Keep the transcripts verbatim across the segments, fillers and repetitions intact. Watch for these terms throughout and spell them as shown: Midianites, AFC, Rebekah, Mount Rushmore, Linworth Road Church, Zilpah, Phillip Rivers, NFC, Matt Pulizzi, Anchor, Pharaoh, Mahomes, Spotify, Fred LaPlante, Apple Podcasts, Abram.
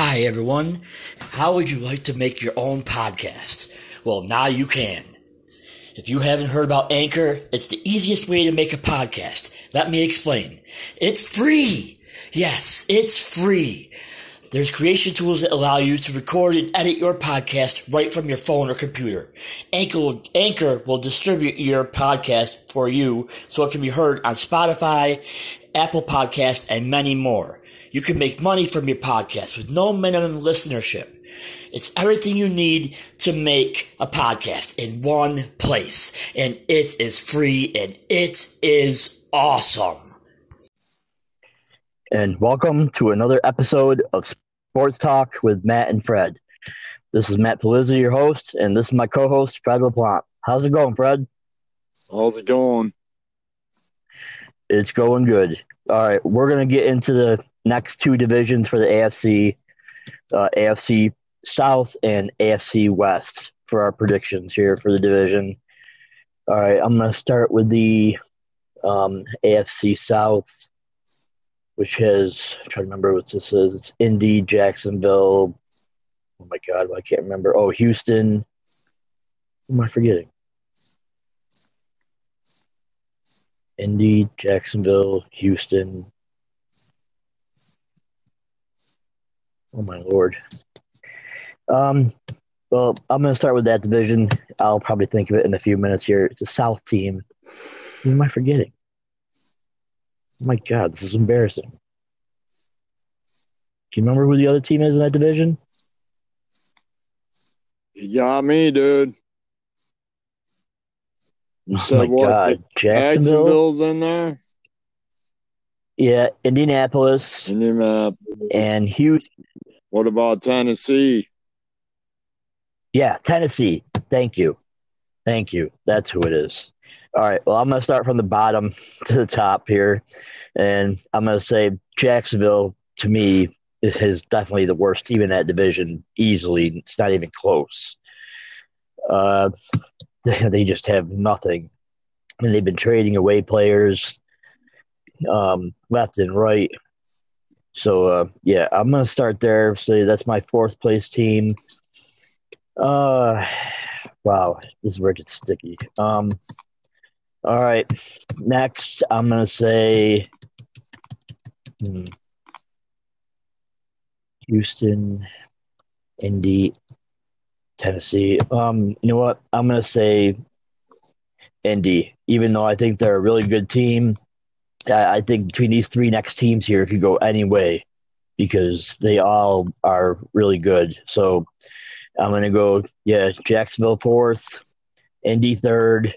Hi, everyone. How would you like to make your own podcast? Well, now you can. If you haven't heard about Anchor, it's the easiest way to make a podcast. Let me explain. It's free. Yes, it's free. There's creation tools that allow you to record and edit your podcast right from your phone or computer. Anchor will, Anchor will distribute your podcast for you so it can be heard on Spotify, Apple Podcasts, and many more. You can make money from your podcast with no minimum listenership. It's everything you need to make a podcast in one place. And it is free and it is awesome. And welcome to another episode of Sports Talk with Matt and Fred. This is Matt Pulizzi, your host, and this is my co-host, Fred LaPlante. How's it going, Fred? How's it going? It's going good. All right, we're going to get into the next two divisions for the A F C, uh, A F C South and A F C West for our predictions here for the division. All right, I'm going to start with the um, A F C South, which has, I'm trying to remember what this is. It's Indy, Jacksonville. Oh, my God, I can't remember. Oh, Houston. What am I forgetting? Indy, Jacksonville, Houston. Oh, my Lord. Um, well, I'm going to start with that division. I'll probably think of it in a few minutes here. It's a South team. Who am I forgetting? Oh, my God, this is embarrassing. Do you remember who the other team is in that division? You got me, dude. You oh said my what? God, Jacksonville? Jacksonville's in there? Yeah, Indianapolis, Indianapolis and Houston. What about Tennessee? Yeah, Tennessee. Thank you. Thank you. That's who it is. All right, well, I'm going to start from the bottom to the top here, and I'm going to say Jacksonville, to me, is definitely the worst team in that division easily. It's not even close. Uh, they just have nothing. I mean, they've been trading away players um, left and right. So, uh, yeah, I'm going to start there. So that's my fourth-place team. Uh, wow, this is where it gets sticky. Um, all right, next I'm going to say hmm, Houston, Indy, Tennessee. Um, you know what? I'm going to say Indy, even though I think they're a really good team. I, I think between these three next teams here could go any way because they all are really good. So I'm going to go, yeah, Jacksonville fourth, Indy third,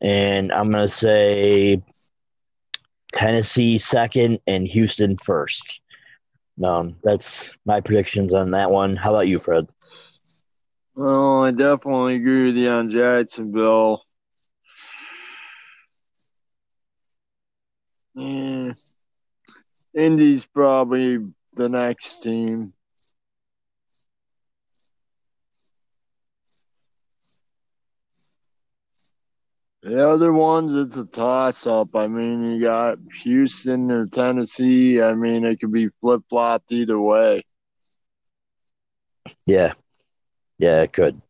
and I'm going to say Tennessee second and Houston first. Um, that's my predictions on that one. How about you, Fred? Well, I definitely agree with you on Jacksonville. Yeah. Indy's probably the next team. The other ones, it's a toss-up. I mean, you got Houston or Tennessee. I mean, it could be flip-flopped either way. Yeah. Yeah, it could.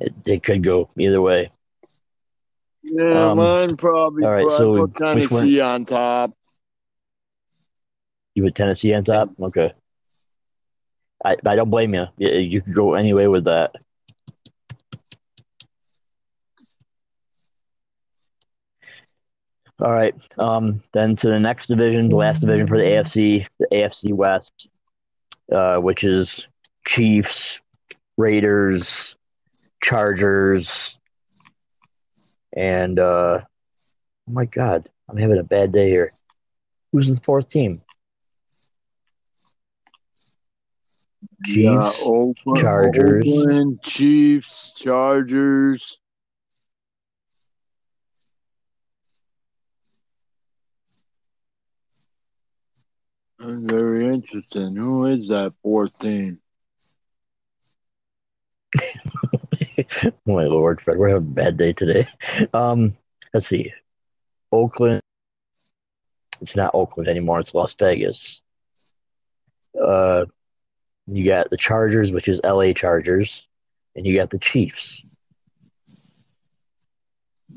It, it could go either way. Yeah, um, mine probably. All right, so put Tennessee on top. You put Tennessee on top? Okay. I, I don't blame you. You, you could go any way with that. All right. Um, then to the next division, the last division for the A F C, the A F C West, uh, which is Chiefs, Raiders, Chargers, and uh, oh my God, I'm having a bad day here. Who's the fourth team? Chiefs, Oakland, Chargers, Oakland, Chiefs, Chargers. That's very interesting. Who is that fourth team? Oh my Lord, Fred, we're having a bad day today. Um, let's see. Oakland. It's not Oakland anymore. It's Las Vegas. Uh, you got the Chargers, which is L A Chargers, and you got the Chiefs.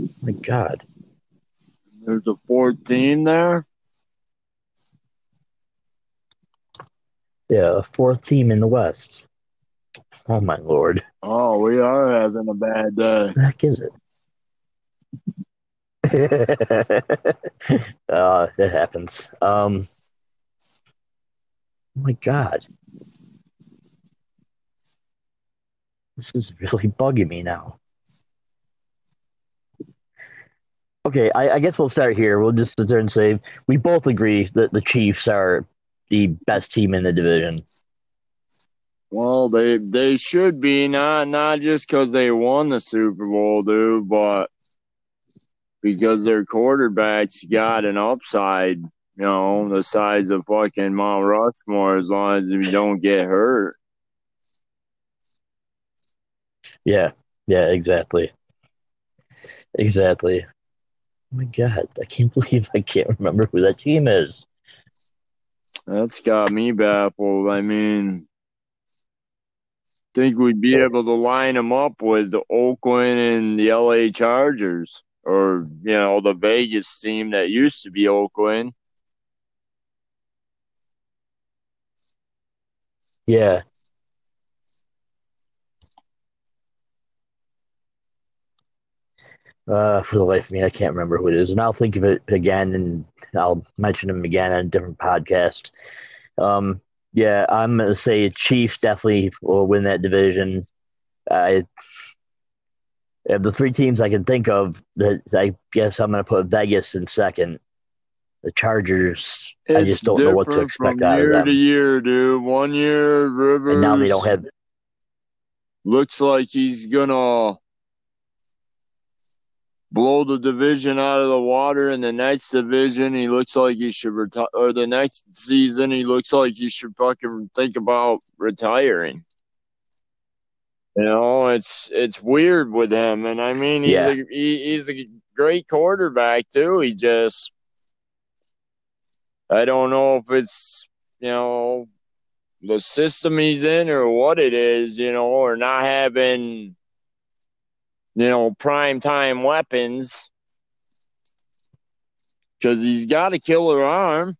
Oh my God. There's a fourteen there? Yeah, a fourth team in the West. Oh, my Lord. Oh, we are having a bad day. What the heck is it? uh, that happens. Um, oh, my God. This is really bugging me now. Okay, I, I guess we'll start here. We'll just sit there and say we both agree that the Chiefs are the best team in the division. Well, they they should be, not not just because they won the Super Bowl, dude, but because their quarterback's got an upside, you know, the size of fucking Mount Rushmore, as long as you don't get hurt. Yeah, yeah, exactly. Exactly. Oh, my God. I can't believe I can't remember who that team is. That's got me baffled. I mean, I think we'd be able to line them up with the Oakland and the L A Chargers or, you know, the Vegas team that used to be Oakland. Yeah. Uh, for the life of me, I can't remember who it is, and I'll think of it again, and I'll mention him again on a different podcast. Um, yeah, I'm gonna say Chiefs definitely will win that division. I of the three teams I can think of, that I guess I'm gonna put Vegas in second. The Chargers, it's I just don't know what to expect out of them. From year to year, dude. One year, Rivers, and now they don't have. Looks like he's gonna blow the division out of the water. In the next division, he looks like he should retire. Or the next season, he looks like he should fucking think about retiring. You know, it's it's weird with him. And, I mean, he's, yeah. a, he, he's a great quarterback, too. He just – I don't know if it's, you know, the system he's in or what it is, you know, or not having – you know, prime time weapons, because he's got a killer arm.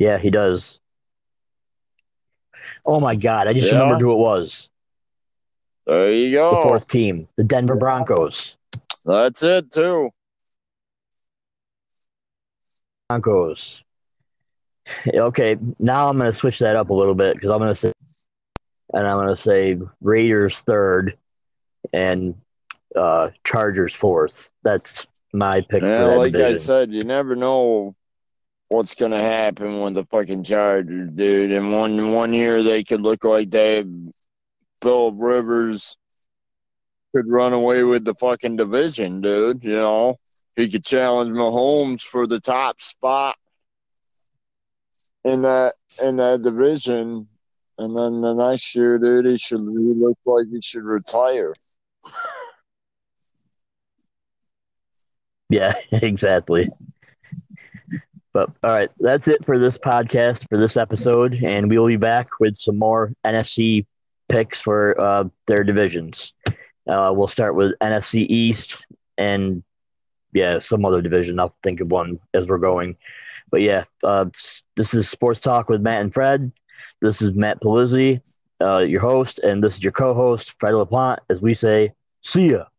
Yeah, he does. Oh, my God. I just yeah. remembered who it was. There you go. The fourth team, the Denver Broncos. That's it, too. Broncos. Okay, now I'm going to switch that up a little bit because I'm going to say, and I'm going to say Raiders third, and uh, Chargers fourth. That's my pick. Yeah, for that like division. I said, you never know what's going to happen with the fucking Chargers, dude. And one one year they could look like they, Phillip Rivers, could run away with the fucking division, dude. You know, he could challenge Mahomes for the top spot in that in that division, and then the next year, dude, he should he look like he should retire. Yeah, exactly. But all right, that's it for this podcast for this episode, and we will be back with some more N F C picks for uh, their divisions. Uh, we'll start with N F C East and yeah, some other division. I'll think of one as we're going. But, yeah, uh, this is Sports Talk with Matt and Fred. This is Matt Pulizzi, uh, your host, and this is your co-host, Fred LaPlante, as we say, see ya.